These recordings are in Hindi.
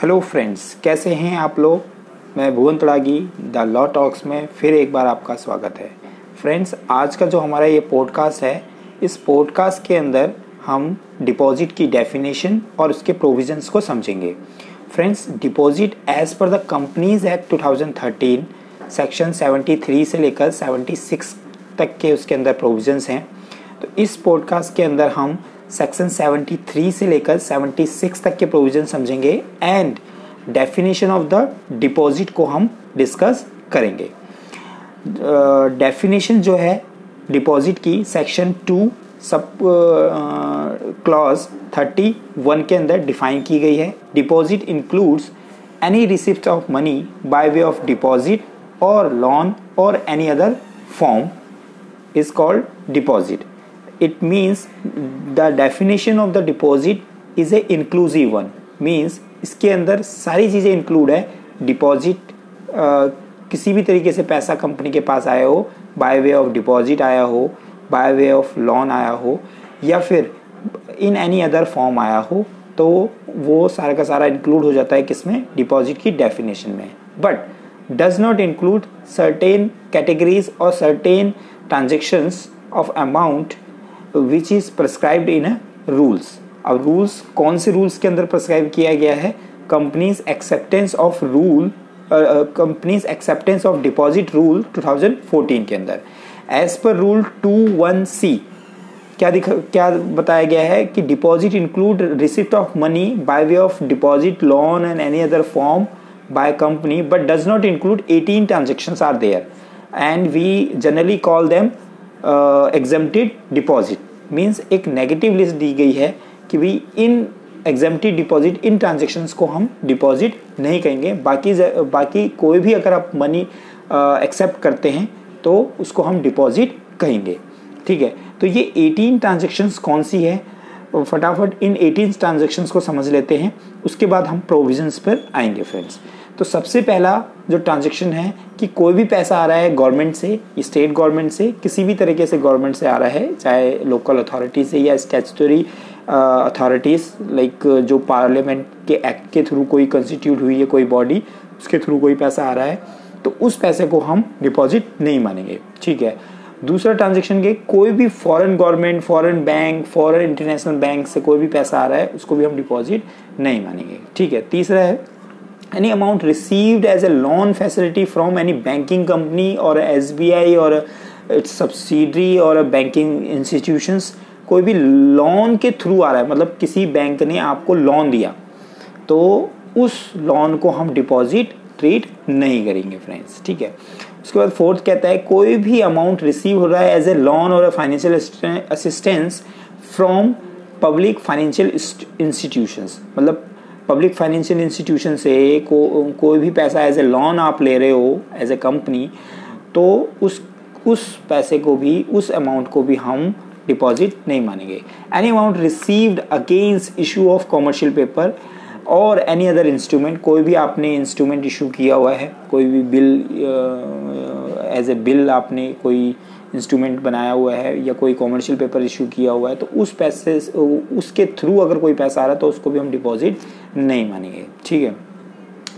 हेलो फ्रेंड्स, कैसे हैं आप लोग। मैं Bhuvan Tadagi the law talks में फिर एक बार आपका स्वागत है। फ्रेंड्स, आज का जो हमारा ये पॉडकास्ट है, इस पॉडकास्ट के अंदर हम डिपॉजिट की डेफिनेशन और उसके प्रोविजंस को समझेंगे। Friends, deposit as per the companies act 2013 section 73 से लेकर 76 तक के उसके अंदर प्रोविजंस हैं। तो इस पॉडकास्ट के अंदर हम सेक्शन 73 से लेकर 76 तक के प्रोविजन समझेंगे and definition of the deposit को हम डिस्कस करेंगे। डेफिनेशन जो है डिपॉजिट की, सेक्शन 2 सब क्लॉज 31 के अंदर डिफाइन की गई है। Deposit includes any receipt of money by way of deposit और लोन और any other form is called deposit. It means the definition of the deposit is a inclusive one. Means इसके अंदर सारी चीज़ें include है। Deposit किसी भी तरीके से पैसा कंपनी के पास आया हो, by way of deposit आया हो, by way of loan आया हो, या फिर in any other form आया हो, तो वो सारा का सारा include हो जाता है किसमें, deposit की definition में। But does not include certain categories or certain transactions of amount which is prescribed in rules। अब rules कौन से rules के अंदर prescribe किया गया है, companies acceptance of deposit rule 2014 के अंदर। as per rule 21C क्या बताया गया है कि deposit include receipt of money by way of deposit, loan and any other form by company but does not include 18 transactions are there and we generally call them exempted deposit। Means एक नेगेटिव लिस्ट दी गई है कि भाई इन एग्जेम्प्टेड डिपॉजिट, इन ट्रांजेक्शन्स को हम डिपॉजिट नहीं कहेंगे। बाकी कोई भी अगर आप मनी एक्सेप्ट करते हैं तो उसको हम डिपॉजिट कहेंगे। ठीक है, तो ये 18 ट्रांजेक्शन्स कौन सी है, फटाफट इन 18 ट्रांजेक्शन्स को समझ लेते हैं, उसके बाद हम प्रोविजंस पर आएंगे। फ्रेंड्स, तो सबसे पहला जो ट्रांजेक्शन है कि कोई भी पैसा आ रहा है गवर्नमेंट से, स्टेट गवर्नमेंट से, किसी भी तरीके से गवर्नमेंट से आ रहा है, चाहे लोकल अथॉरिटी से या स्टैचुटरी अथॉरिटीज़ लाइक जो पार्लियामेंट के एक्ट के थ्रू कोई कंस्टिट्यूट हुई है कोई बॉडी, उसके थ्रू कोई पैसा आ रहा है, तो उस पैसे को हम डिपॉजिट नहीं मानेंगे। ठीक है, दूसरा ट्रांजेक्शन के कोई भी foreign government, foreign bank, foreign international bank से कोई भी पैसा आ रहा है उसको भी हम डिपॉजिट नहीं मानेंगे। ठीक है, तीसरा है any amount received as a loan facility from any banking company or SBI or its subsidiary or a banking institutions। कोई भी loan के through आ रहा है, मतलब किसी बैंक ने आपको loan दिया, तो उस loan को हम deposit treat नहीं करेंगे। friends, ठीक है। उसके बाद fourth कहता है कोई भी amount receive हो रहा है as a loan or a financial assistance from public financial institutions, मतलब पब्लिक फाइनेंशियल इंस्टीट्यूशन से कोई भी पैसा एज ए लोन आप ले रहे हो एज ए कंपनी, तो उस पैसे को भी, उस अमाउंट को भी हम डिपॉजिट नहीं मानेंगे। Any amount received against issue of commercial paper और एनी अदर इंस्ट्रूमेंट, कोई भी आपने इंस्ट्रूमेंट इशू किया हुआ है, कोई भी बिल एज ए बिल आपने कोई इंस्ट्रूमेंट बनाया हुआ है या कोई कॉमर्शियल पेपर इशू किया हुआ है, तो उस पैसे, उसके थ्रू अगर कोई पैसा आ रहा है तो उसको भी हम डिपॉजिट नहीं मानेंगे। ठीक है,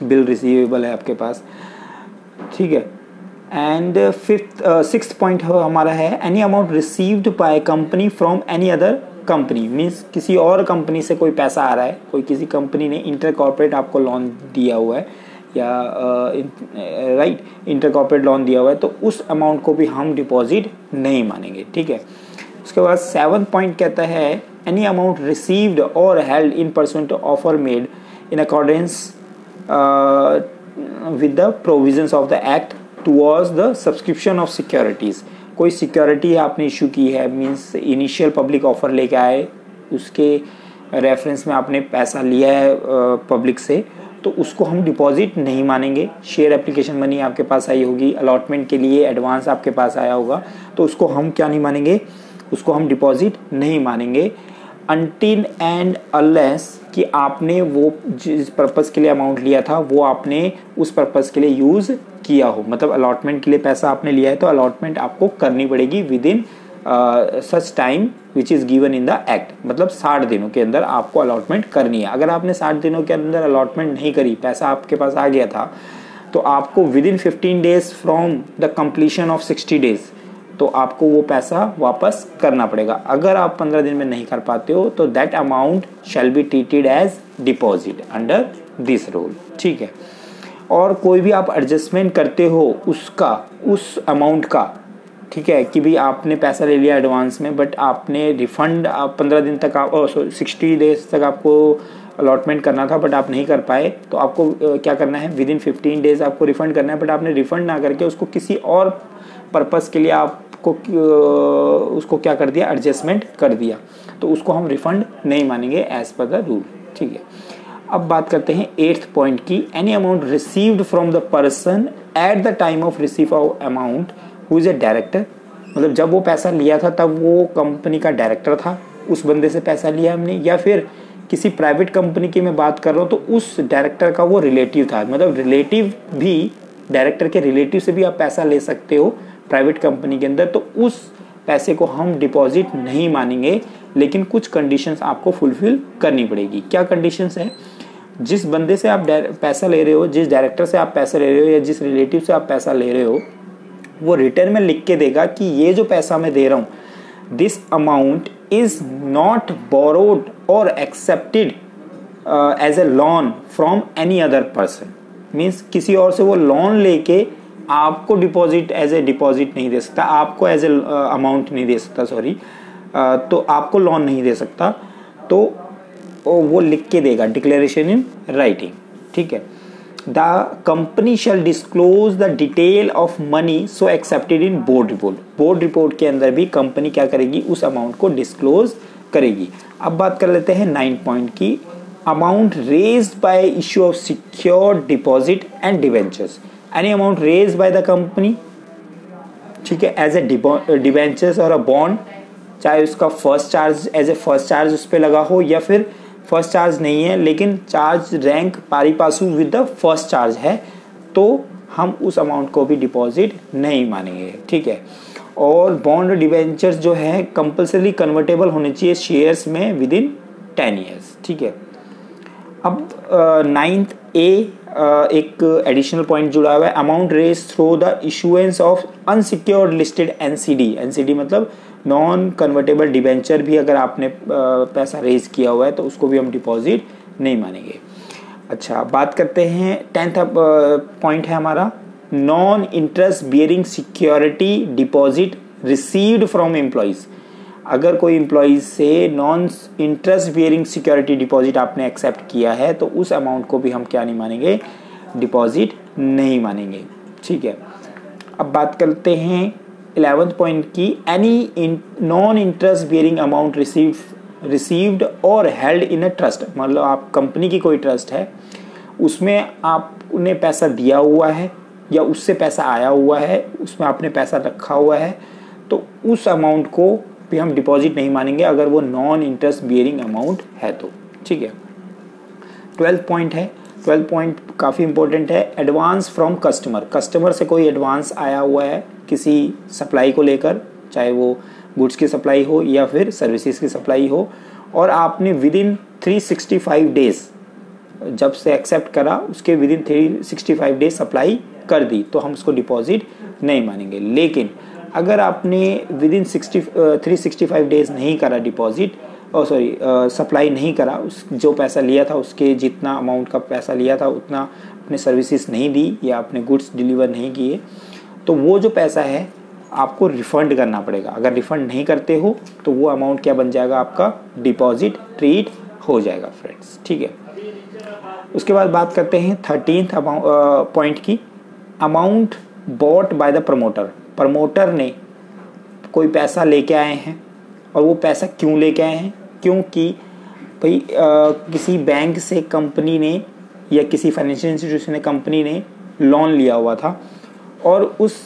बिल रिसीवेबल है आपके पास। ठीक है, एंड सिक्स्थ पॉइंट हमारा है any amount received by company from any other company. Means किसी और कंपनी से कोई पैसा आ रहा है, कोई किसी कंपनी ने इंटर कॉर्पोरेट आपको लोन दिया हुआ है या इंटर कॉर्पोरेट लोन दिया हुआ है, तो उस अमाउंट को भी हम डिपॉजिट नहीं मानेंगे। ठीक है, उसके बाद 7th पॉइंट कहता है एनी अमाउंट रिसीव्ड और held in pursuant offer made in accordance with the provisions of the act towards the subscription of securities. कोई सिक्योरिटी आपने इशू की है, मीन्स इनिशियल पब्लिक ऑफर लेके आए, उसके रेफरेंस में आपने पैसा लिया है पब्लिक से, तो उसको हम डिपॉजिट नहीं मानेंगे। शेयर एप्लीकेशन मनी आपके पास आई होगी, अलॉटमेंट के लिए एडवांस आपके पास आया होगा, तो उसको हम क्या नहीं मानेंगे, उसको हम डिपॉजिट नहीं मानेंगे अनटिल एंड अनलेस कि आपने वो जिस पर्पज़ के लिए अमाउंट लिया था वो आपने उस पर्पज़ के लिए यूज़ किया हो। मतलब अलॉटमेंट के लिए पैसा आपने लिया है तो अलॉटमेंट आपको करनी पड़ेगी within such time which is given in the act, मतलब 60 दिनों के अंदर आपको अलॉटमेंट करनी है। अगर आपने 60 दिनों के अंदर अलॉटमेंट नहीं करी, पैसा आपके पास आ गया था, तो आपको within 15 days from the completion of 60 days तो आपको वो पैसा वापस करना पड़ेगा। अगर आप 15 दिन में नहीं कर पाते हो तो that amount shall be treated as deposit under this rule, ठीक है। और कोई भी आप एडजस्टमेंट करते हो उसका, उस अमाउंट का, ठीक है, कि भी आपने पैसा ले लिया एडवांस में बट आपने रिफंड 15 दिन तक 60 days तक आपको अलॉटमेंट करना था बट आप नहीं कर पाए, तो आपको क्या करना है, विद इन 15 days आपको रिफंड करना है, बट आपने रिफंड ना करके उसको किसी और पर्पज़ के लिए आप को उसको क्या कर दिया, एडजस्टमेंट कर दिया, तो उसको हम रिफंड नहीं मानेंगे एज पर द रूल, ठीक है। अब बात करते हैं 8th पॉइंट की। Any amount received from the person at the time of receive of amount who is a director, मतलब जब वो पैसा लिया था तब वो कंपनी का डायरेक्टर था, उस बंदे से पैसा लिया हमने, या फिर किसी प्राइवेट कंपनी की मैं बात कर रहा हूँ तो उस डायरेक्टर का वो रिलेटिव था, मतलब रिलेटिव भी, डायरेक्टर के रिलेटिव से भी आप पैसा ले सकते हो प्राइवेट कंपनी के अंदर, तो उस पैसे को हम डिपॉजिट नहीं मानेंगे, लेकिन कुछ कंडीशंस आपको फुलफिल करनी पड़ेगी। क्या कंडीशंस हैं? जिस बंदे से आप पैसा ले रहे हो, जिस डायरेक्टर से आप पैसा ले रहे हो या जिस रिलेटिव से आप पैसा ले रहे हो, वो रिटर्न में लिख के देगा कि ये जो पैसा मैं दे रहा हूँ, this amount is not borrowed और accepted as a loan from any other person, means किसी और से वो लोन लेके आपको डिपॉजिट एज ए डिपॉजिट नहीं दे सकता, आपको एज ए अमाउंट नहीं दे सकता, सॉरी, तो आपको लोन नहीं दे सकता, तो वो लिख के देगा, डिक्लेरेशन इन राइटिंग, ठीक है। The company shall disclose the detail of money so accepted in board report, board report के अंदर भी कंपनी क्या करेगी, उस अमाउंट को डिस्क्लोज करेगी। अब बात कर लेते हैं 9th पॉइंट की। Amount raise by issue of secure deposit and debentures, any amount raise by the company, ठीक है, एज ए डिवेंचर्स और अ बॉन्ड, चाहे उसका first charge as a first charge उस पर लगा हो, या फिर फर्स्ट चार्ज नहीं है लेकिन charge rank pari passu with the first charge है, तो हम उस अमाउंट को भी डिपॉजिट नहीं मानेंगे, ठीक है। और बॉन्ड डिवेंचर्स जो है कंपल्सरी कन्वर्टेबल होने चाहिए शेयर्स में विद इन 10 years, ठीक है। अब 9th A एक एडिशनल पॉइंट जुड़ा हुआ है। Amount raise through the issuance of unsecured listed NCD, मतलब नॉन कन्वर्टेबल डिबेंचर भी अगर आपने पैसा रेज किया हुआ है तो उसको भी हम डिपॉजिट नहीं मानेंगे। अच्छा, बात करते हैं 10th पॉइंट है हमारा, non interest bearing security deposit received from employees. अगर कोई एम्प्लॉयज़ से non interest bearing security deposit आपने एक्सेप्ट किया है तो उस अमाउंट को भी हम क्या नहीं मानेंगे, डिपॉजिट नहीं मानेंगे, ठीक है। अब बात करते हैं 11th पॉइंट की। Any non interest bearing amount received और हेल्ड इन अ ट्रस्ट, मतलब आप कंपनी की कोई ट्रस्ट है उसमें आपने पैसा दिया हुआ है या उससे पैसा आया हुआ है, उसमें आपने पैसा रखा हुआ है, तो उस अमाउंट को भी हम डिपॉजिट नहीं मानेंगे अगर वो नॉन इंटरेस्ट बियरिंग अमाउंट है तो, ठीक है। 12th पॉइंट है, 12th पॉइंट काफ़ी इंपॉर्टेंट है। एडवांस फ्रॉम कस्टमर, कस्टमर से कोई एडवांस आया हुआ है किसी सप्लाई को लेकर, चाहे वो गुड्स की सप्लाई हो या फिर सर्विसेज की सप्लाई हो, और आपने विद इन 365 days जब से एक्सेप्ट करा उसके विद इन 365 days सप्लाई कर दी, तो हम उसको डिपॉजिट नहीं मानेंगे। लेकिन अगर आपने विद इन 365 days नहीं करा डिपॉजिट, सॉरी सप्लाई नहीं करा, उस जो पैसा लिया था उसके जितना अमाउंट का पैसा लिया था उतना आपने सर्विसेज नहीं दी या आपने गुड्स डिलीवर नहीं किए, तो वो जो पैसा है आपको रिफ़ंड करना पड़ेगा। अगर रिफ़ंड नहीं करते हो तो वो अमाउंट क्या बन जाएगा, आपका डिपॉजिट ट्रीट हो जाएगा फ्रेंड्स, ठीक है। उसके बाद बात करते हैं 13th पॉइंट की। Amount bought by the promoter, promoter ने कोई पैसा लेके आए हैं, और वो पैसा क्यों लेके आए हैं, क्योंकि भाई किसी बैंक से कंपनी ने या किसी फाइनेंशियल इंस्टीट्यूशन ने कंपनी ने लोन लिया हुआ था, और उस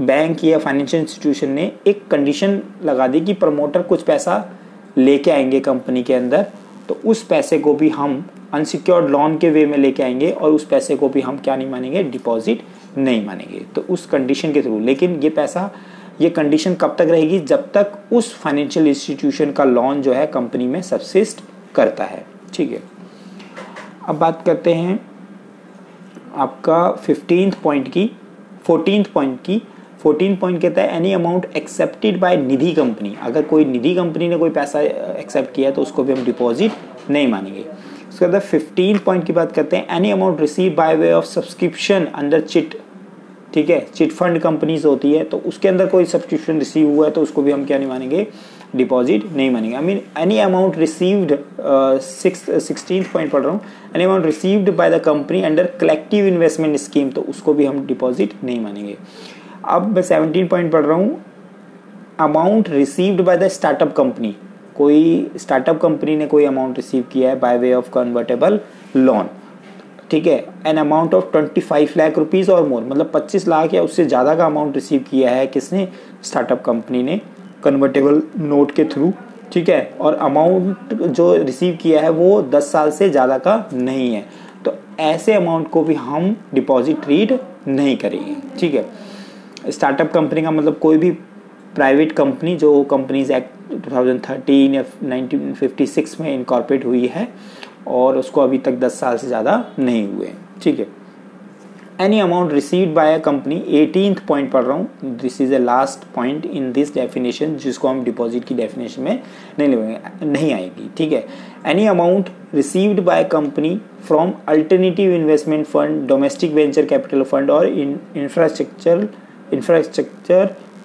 बैंक या फाइनेंशियल इंस्टीट्यूशन ने एक कंडीशन लगा दी कि प्रमोटर कुछ पैसा लेके आएंगे कंपनी के अंदर, तो उस पैसे को भी हम अनसिक्योर्ड लोन के वे में लेके आएंगे और उस पैसे को भी हम क्या नहीं मानेंगे, डिपॉजिट नहीं मानेंगे, तो उस कंडीशन के थ्रू। लेकिन ये पैसा ये कंडीशन कब तक रहेगी, जब तक उस फाइनेंशियल इंस्टीट्यूशन का लोन जो है कंपनी में सब्सिस्ट करता है। ठीक है, अब बात करते हैं आपका 14th पॉइंट कहता है any amount accepted by Nidhi company. अगर कोई निधि कंपनी ने कोई पैसा एक्सेप्ट किया तो उसको भी हम डिपॉजिट नहीं मानेंगे। उसके बाद 15 पॉइंट की बात करते हैं any amount receive by way of subscription under chit. ठीक है, चिट फंड कंपनीज होती है तो उसके अंदर कोई सब्सक्रिप्शन रिसीव हुआ है तो उसको भी हम क्या नहीं मानेंगे, डिपॉजिट नहीं मानेंगे। I mean any amount received 16th point पढ़ रहा हूँ, any amount received by the company under collective investment scheme तो उसको भी हम डिपॉजिट नहीं मानेंगे। अब मैं 17 पॉइंट पढ़ रहा हूँ, amount received by the startup company. कोई स्टार्टअप कंपनी ने कोई अमाउंट रिसीव किया है by way of convertible loan. ठीक है, an amount of 25 lakh rupees और मोर, मतलब 25 लाख या उससे ज़्यादा का अमाउंट रिसीव किया है किसने, स्टार्टअप कंपनी ने कन्वर्टेबल नोट के थ्रू। ठीक है, और अमाउंट जो रिसीव किया है वो 10 साल से ज़्यादा का नहीं है तो ऐसे अमाउंट को भी हम डिपॉजिट ट्रीट नहीं करेंगे। ठीक है, स्टार्टअप कंपनी का मतलब कोई भी प्राइवेट कंपनी जो कंपनीज एक्ट 2013 या 1956 में इनकॉर्पोरेट हुई है और उसको अभी तक 10 साल से ज़्यादा नहीं हुए। ठीक है, any amount received by a company, 18th point पढ़ रहा हूँ, this is a last point in this definition जिसको हम डिपॉजिट की डेफिनेशन में नहीं आएगी। ठीक है, any amount received by company from alternative investment fund, domestic venture capital fund और इंफ्रास्ट्रक्चर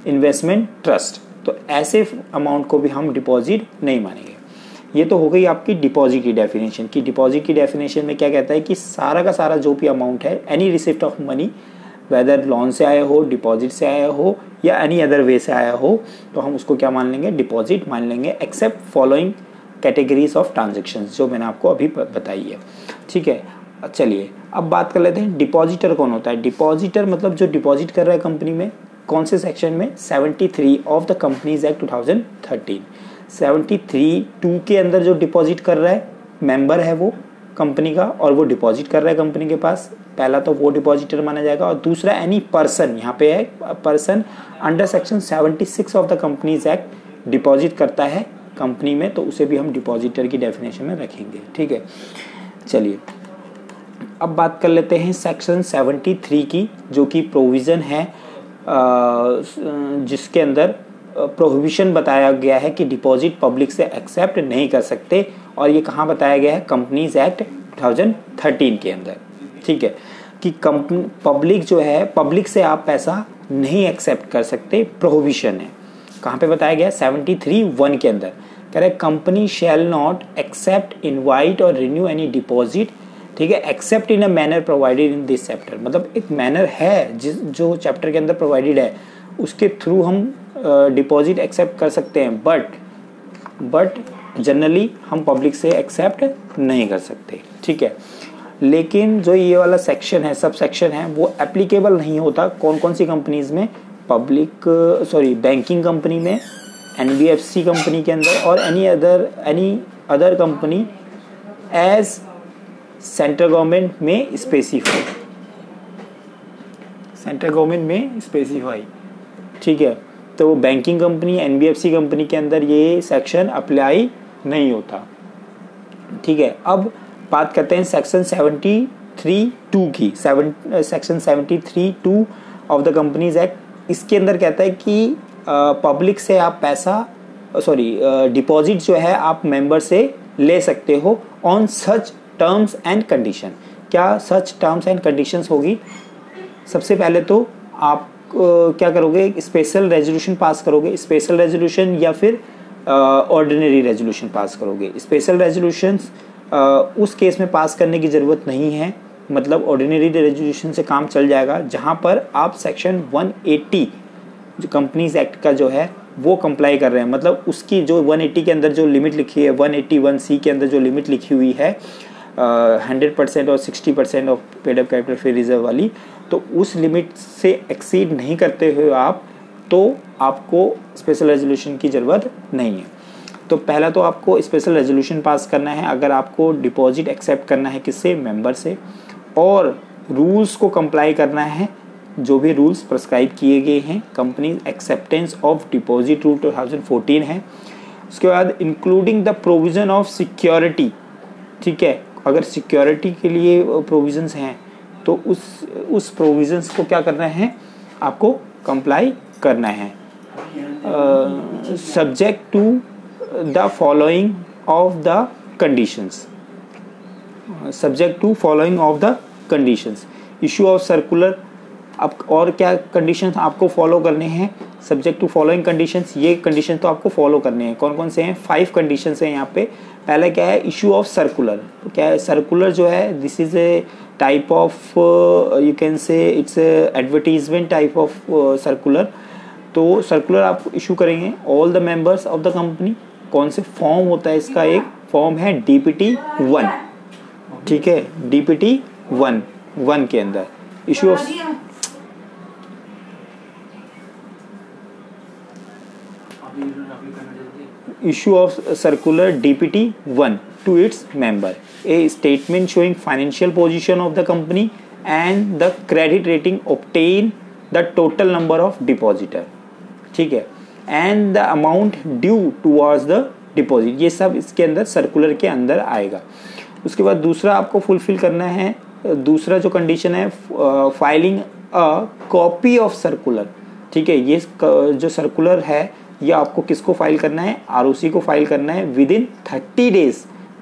इन्वेस्टमेंट ट्रस्ट तो ऐसे अमाउंट को भी हम डिपॉजिट नहीं मानेंगे। ये तो हो गई आपकी डिपॉजिट की डेफिनेशन कि डिपॉजिट की डेफिनेशन में क्या कहता है कि सारा का सारा जो भी अमाउंट है, any receipt of money whether loan से आया हो, डिपॉजिट से आया हो या एनी अदर वे से आया हो तो हम उसको क्या मान लेंगे, डिपॉजिट मान लेंगे, except following categories of transactions जो मैंने आपको अभी बताई है। ठीक है, चलिए अब बात कर लेते हैं डिपॉजिटर कौन होता है। डिपॉजिटर मतलब जो डिपॉजिट कर रहा है कंपनी में, कौन से सेक्शन में, 73 ऑफ द कंपनीज एक्ट 2013 73(2) के अंदर जो डिपॉजिट कर रहा है मेंबर है वो कंपनी का और वो डिपॉजिट कर रहा है कंपनी के पास, पहला तो वो डिपॉजिटर माना जाएगा। और दूसरा एनी पर्सन, यहाँ पे है person under section 76 of the companies act deposit करता है कंपनी में तो उसे भी हम डिपॉजिटर की डेफिनेशन में रखेंगे। ठीक है, चलिए अब बात कर लेते हैं सेक्शन 73 की, जो कि प्रोविज़न है जिसके अंदर प्रोहिबिशन बताया गया है कि डिपॉजिट पब्लिक से एक्सेप्ट नहीं कर सकते और ये कहाँ बताया गया है, कंपनीज एक्ट 2013 के अंदर। ठीक है, कि कंपनी पब्लिक जो है, पब्लिक से आप पैसा नहीं एक्सेप्ट कर सकते, प्रोहिबिशन है। कहाँ पे बताया गया है, 73(1) के अंदर कह रहे company shall not accept invite और रिन्यू एनी डिपॉजिट। ठीक है, except in a manner provided in this chapter, मतलब एक मैनर है जिस जो चैप्टर के अंदर प्रोवाइडेड है उसके थ्रू हम डिपॉजिट एक्सेप्ट कर सकते हैं बट जनरली हम पब्लिक से एक्सेप्ट नहीं कर सकते। ठीक है, लेकिन जो ये वाला सेक्शन है, सब सेक्शन है, वो एप्लीकेबल नहीं होता कौन कौन सी कंपनीज में, बैंकिंग कंपनी में, NBFC कंपनी के अंदर और any other company as central government में स्पेसिफाई। ठीक है, तो वो बैंकिंग कंपनी, NBFC कंपनी के अंदर ये सेक्शन अप्लाई नहीं होता। ठीक है, अब बात करते हैं सेक्शन 73(2) की। Section 73(2) of the companies act, इसके अंदर कहता है कि पब्लिक से आप डिपॉजिट जो है आप मेंबर से ले सकते हो on such terms and condition. क्या सच टर्म्स एंड कंडीशंस होगी, सबसे पहले तो आप क्या करोगे, स्पेशल रेजोल्यूशन पास करोगे, स्पेशल रेजोल्यूशन या फिर ऑर्डिनरी रेजोल्यूशन पास करोगे। स्पेशल रेजोल्यूशन उस केस में पास करने की ज़रूरत नहीं है, मतलब ऑर्डिनरी रेजोल्यूशन से काम चल जाएगा जहाँ पर आप सेक्शन 180 जो कंपनीज एक्ट का जो है वो कंप्लाई कर रहे हैं, मतलब उसकी जो 180 के अंदर जो लिमिट लिखी है, 181C के अंदर जो लिमिट लिखी हुई है 100% और 60% of paid up capital free reserve वाली, तो उस लिमिट से एक्सीड नहीं करते हुए आप तो आपको स्पेशल रेजोल्यूशन की ज़रूरत नहीं है। तो पहला तो आपको स्पेशल रेजोल्यूशन पास करना है अगर आपको डिपॉजिट एक्सेप्ट करना है किससे, मेंबर से, और रूल्स को कंप्लाई करना है जो भी रूल्स प्रिस्क्राइब किए गए हैं companies acceptance of deposit rule 2014 है। उसके बाद including the provision of security, ठीक है, अगर सिक्योरिटी के लिए प्रोविजंस हैं तो उस प्रोविजंस को क्या करना है, आपको कंप्लाई करना है। Subject to the following of the conditions, subject to following of the conditions, issue of circular, अब और क्या कंडीशंस आपको फॉलो करने हैं, सब्जेक्ट टू फॉलोइंग कंडीशंस, ये कंडीशन तो आपको फॉलो करने हैं। कौन कौन से हैं, 5 कंडीशंस हैं यहाँ पे। पहला क्या है, इशू ऑफ सर्कुलर, क्या है सर्कुलर जो है, this is a type of, you can say it's advertisement type of circular. तो सर्कुलर आप इशू करेंगे all the members of the company, कौन से फॉर्म होता है, इसका एक फॉर्म है DPT-1, ठीक है, DPT-1 के अंदर issue of, issue of circular DPT-1 to its member, a statement showing financial position of the company and the credit rating obtain, the total number of depositor, ठीक है, and the amount due towards the deposit, ये सब इसके अंदर सर्कुलर के अंदर आएगा। उसके बाद दूसरा आपको फुलफिल करना है, दूसरा जो कंडीशन है filing a copy of circular, ठीक है, ये जो सर्कुलर है ये आपको किसको फाइल करना है, ROC को फाइल करना है within 30 days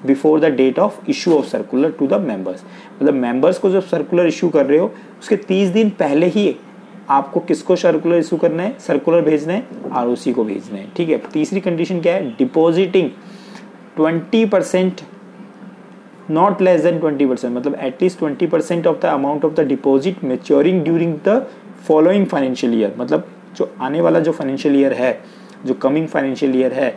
before the date of issue of circular to the members, मतलब मेंबर्स को जब सर्कुलर इशू कर रहे हो उसके 30 दिन पहले ही आपको किसको सर्कुलर इशू करना है, सर्कुलर भेजना है, ROC को भेजना है, ठीक है। तीसरी कंडीशन क्या है, डिपॉजिटिंग 20% नॉट लेस देन 20%, मतलब at least 20% of the amount of the deposit maturing during the following financial year, मतलब जो आने वाला जो फाइनेंशियल ईयर है, जो कमिंग फाइनेंशियल ईयर है,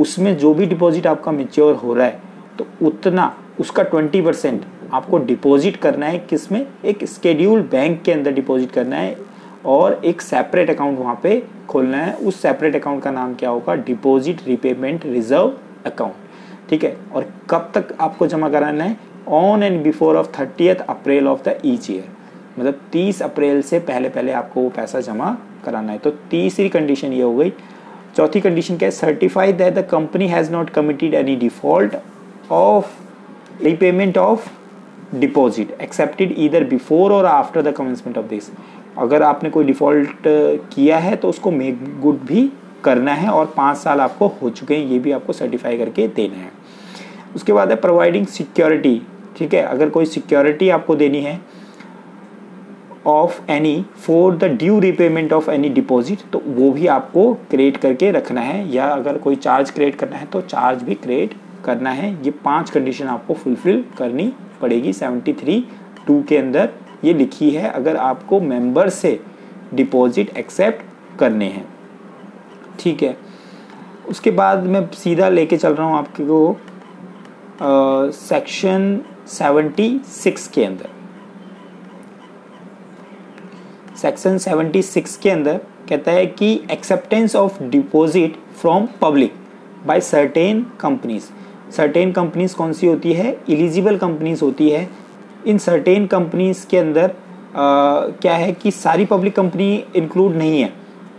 उसमें जो भी डिपॉजिट आपका मेच्योर हो रहा है तो उतना उसका 20% आपको डिपॉजिट करना है, किसमें, एक स्केड्यूल बैंक के अंदर डिपॉजिट करना है और एक सेपरेट अकाउंट वहाँ पे खोलना है। उस सेपरेट अकाउंट का नाम क्या होगा, डिपॉजिट रिपेमेंट रिजर्व अकाउंट, ठीक है, और कब तक आपको जमा कराना है, on and before of 30th April of the each year, मतलब 30 अप्रैल से पहले पहले आपको वो पैसा जमा कराना है। तो तीसरी कंडीशन ये हो गई। चौथी कंडीशन क्या है, certify that the company has not committed any default of repayment of deposit accepted either before और after the commencement of this, अगर आपने कोई डिफ़ॉल्ट किया है तो उसको मेक गुड भी करना है और 5 साल आपको हो चुके हैं, ये भी आपको सर्टिफाई करके देना है। उसके बाद है प्रोवाइडिंग सिक्योरिटी, ठीक है, अगर कोई सिक्योरिटी आपको देनी है of any for the due repayment of any deposit, तो वो भी आपको क्रिएट करके रखना है, या अगर कोई चार्ज क्रिएट करना है तो चार्ज भी क्रिएट करना है। ये 5 कंडीशन आपको फुलफिल करनी पड़ेगी, 73(2) के अंदर ये लिखी है, अगर आपको मेंबर से डिपॉजिट एक्सेप्ट करने हैं, ठीक है। उसके बाद मैं सीधा लेके चल रहा हूँ आपको सेक्शन 76 के अंदर। सेक्शन 76 के अंदर कहता है कि acceptance of deposit from public by certain companies, certain companies कौन सी होती है, एलिजिबल कंपनीज होती है। इन सर्टेन कंपनीज के अंदर क्या है कि सारी पब्लिक कंपनी इंक्लूड नहीं है,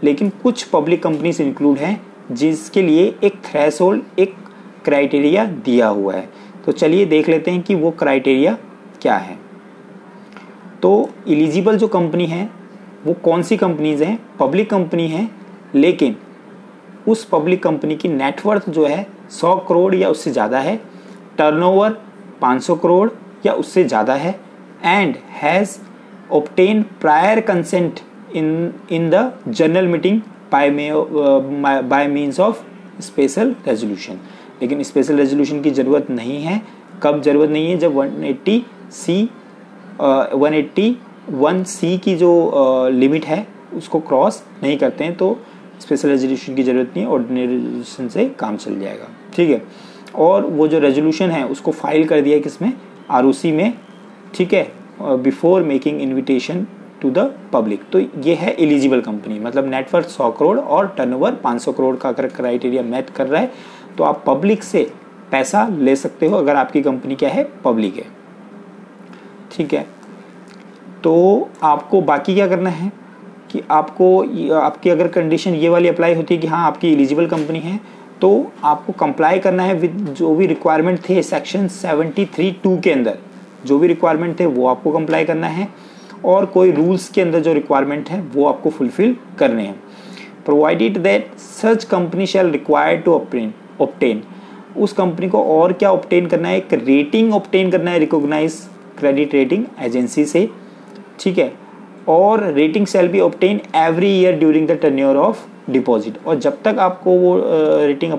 लेकिन कुछ पब्लिक कंपनीज इंक्लूड हैं जिसके लिए एक थ्रेशोल्ड, एक क्राइटेरिया दिया हुआ है। तो चलिए देख लेते हैं कि वो क्राइटेरिया क्या है। तो एलिजिबल जो कंपनी है वो कौन सी कंपनीज हैं, पब्लिक कंपनी हैं, लेकिन उस पब्लिक कंपनी की नेटवर्थ जो है 100 करोड़ या उससे ज़्यादा है, टर्नओवर 500 करोड़ या उससे ज़्यादा है, and has obtain prior consent in the general meeting by means of special resolution. लेकिन स्पेशल रेजोल्यूशन की ज़रूरत नहीं है, कब ज़रूरत नहीं है, जब 181C की जो लिमिट है उसको क्रॉस नहीं करते हैं तो स्पेशल रेजोल्यूशन की ज़रूरत नहीं है, ऑर्डिनरी रेजोल्यूशन से काम चल जाएगा, ठीक है। और वो जो रेजोल्यूशन है उसको फाइल कर दिया किसमें, ROC में, ठीक है, before making invitation to the public. तो ये है एलिजिबल कंपनी, मतलब नेटवर्थ 100 करोड़ और टर्नओवर 500 करोड़ का अगर क्राइटेरिया मैच कर रहा है तो आप पब्लिक से पैसा ले सकते हो, अगर आपकी कंपनी क्या है, पब्लिक है, ठीक है। तो आपको बाकी क्या करना है कि आपको आपकी अगर कंडीशन ये वाली अप्लाई होती है कि हाँ आपकी एलिजिबल कंपनी है, तो आपको कंप्लाई करना है विद जो भी रिक्वायरमेंट थे सेक्शन 73(2) के अंदर, जो भी रिक्वायरमेंट थे वो आपको कंप्लाई करना है, और कोई रूल्स के अंदर जो रिक्वायरमेंट है वो आपको फुलफिल करने हैं। Provided that such company shall required to obtain, उस कंपनी को और क्या ऑब्टेन करना है, एक रेटिंग ऑब्टेन करना है रिकॉग्नाइज क्रेडिट रेटिंग एजेंसी से, ठीक है, और rating shall be obtain every year during the tenure of deposit, और जब तक आपको वो रेटिंग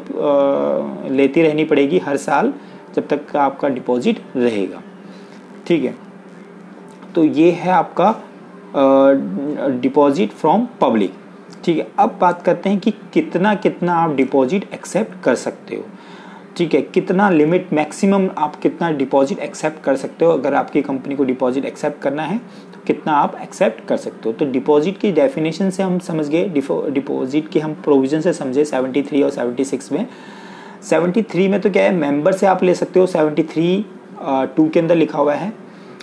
लेती रहनी पड़ेगी हर साल जब तक आपका डिपॉजिट रहेगा, ठीक है। तो ये है आपका डिपॉजिट फ्रॉम पब्लिक, ठीक है। अब बात करते हैं कि कितना कितना आप डिपॉजिट एक्सेप्ट कर सकते हो, ठीक है, कितना लिमिट मैक्सिमम आप कितना डिपॉजिट एक्सेप्ट कर सकते हो। अगर आपकी कंपनी को डिपॉजिट एक्सेप्ट करना है तो कितना आप एक्सेप्ट कर सकते हो। तो डिपॉजिट की डेफिनेशन से हम समझ गए, डिपॉजिट के हम प्रोविजन से समझे 73 और 76 में। 73 में तो क्या है, मेंबर से आप ले सकते हो, 73(2) के अंदर लिखा हुआ है,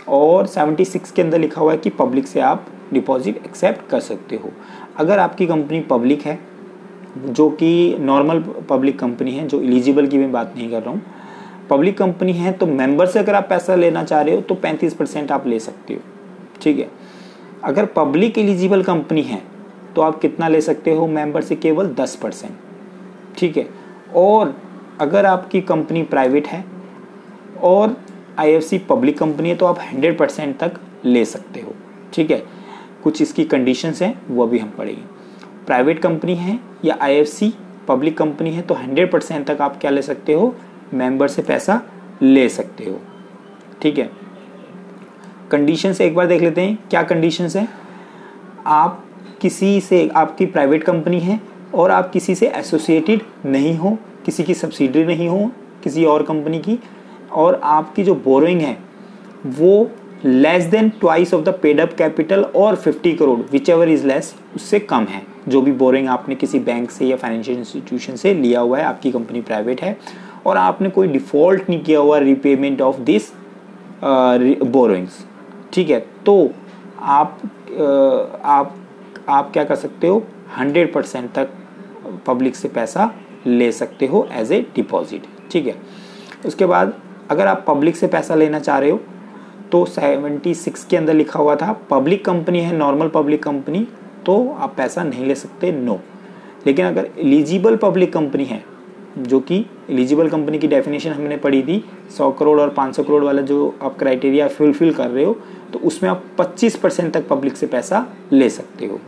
और 76 के अंदर लिखा हुआ है कि पब्लिक से आप डिपॉजिट एक्सेप्ट कर सकते हो। अगर आपकी कंपनी पब्लिक है, जो कि नॉर्मल पब्लिक कंपनी है, जो एलिजिबल की मैं बात नहीं कर रहा हूँ, पब्लिक कंपनी है, तो मेंबर से अगर आप पैसा लेना चाह रहे हो तो 35% आप ले सकते हो, ठीक है। अगर पब्लिक एलिजिबल कंपनी है तो आप कितना ले सकते हो, मेंबर से केवल 10%, ठीक है। और अगर आपकी कंपनी प्राइवेट है और IFC पब्लिक कंपनी है तो आप 100% तक ले सकते हो, ठीक है। कुछ इसकी कंडीशंस हैं वो भी हम पढ़ेंगे। प्राइवेट कंपनी है या IFC पब्लिक कंपनी है तो 100% तक आप क्या ले सकते हो, मेंबर से पैसा ले सकते हो, ठीक है। कंडीशंस एक बार देख लेते हैं क्या कंडीशंस हैं। आप किसी से, आपकी प्राइवेट कंपनी है और आप किसी से एसोसिएटेड नहीं हो, किसी की सब्सिडरी नहीं हो किसी और कंपनी की, और आपकी जो बोरोइंग है वो less than twice of the paid up capital और 50 crore, whichever is less, उससे कम है। जो भी बोरोइंग आपने किसी बैंक से या फाइनेंशियल इंस्टीट्यूशन से लिया हुआ है, आपकी कंपनी प्राइवेट है और आपने कोई डिफॉल्ट नहीं किया हुआ रिपेमेंट ऑफ दिस बोरोइंग्स, ठीक है, तो आप क्या कर सकते हो, 100% तक पब्लिक से पैसा ले सकते हो एज ए डिपॉजिट, ठीक है। उसके बाद अगर आप पब्लिक से पैसा लेना चाह रहे हो तो 76 के अंदर लिखा हुआ था, पब्लिक कंपनी है, नॉर्मल पब्लिक कंपनी, तो आप पैसा नहीं ले सकते, नो। लेकिन अगर एलिजिबल पब्लिक कंपनी है, जो कि एलिजिबल कंपनी की डेफिनेशन हमने पढ़ी थी, 100 करोड़ और 500 करोड़ वाला जो आप क्राइटेरिया फुलफिल कर रहे हो, तो उसमें आप 25% तक पब्लिक से पैसा ले सकते हो।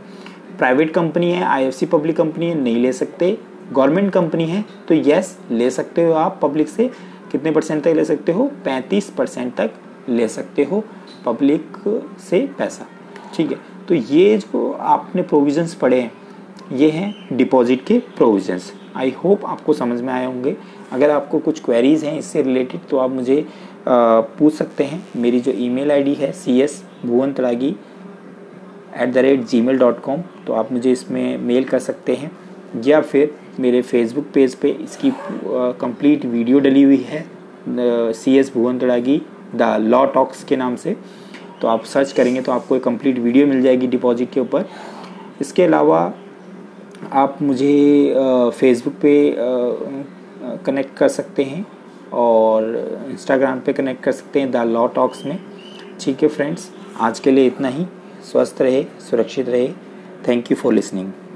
प्राइवेट कंपनी है, IFC पब्लिक कंपनी है, नहीं ले सकते। गवर्नमेंट कंपनी है तो येस, ले सकते हो आप पब्लिक से। कितने परसेंट तक ले सकते हो, 35% तक ले सकते हो पब्लिक से पैसा, ठीक है। तो ये जो आपने प्रोविजंस पढ़े हैं ये हैं डिपॉजिट के प्रोविजंस। आई होप आपको समझ में आए होंगे। अगर आपको कुछ क्वेरीज़ हैं इससे रिलेटेड तो आप मुझे पूछ सकते हैं। मेरी जो ईमेल आईडी है cs@gmail.com, तो आप मुझे इसमें मेल कर सकते हैं, या फिर मेरे फेसबुक पेज पे इसकी कंप्लीट वीडियो डली हुई है, CS Bhuvan Tadagi the law talks के नाम से, तो आप सर्च करेंगे तो आपको एक कंप्लीट वीडियो मिल जाएगी डिपॉजिट के ऊपर। इसके अलावा आप मुझे फेसबुक पे कनेक्ट कर सकते हैं और इंस्टाग्राम पे कनेक्ट कर सकते हैं द लॉ टॉक्स में, ठीक है। फ्रेंड्स, आज के लिए इतना ही। स्वस्थ रहे, सुरक्षित रहे। Thank you for listening.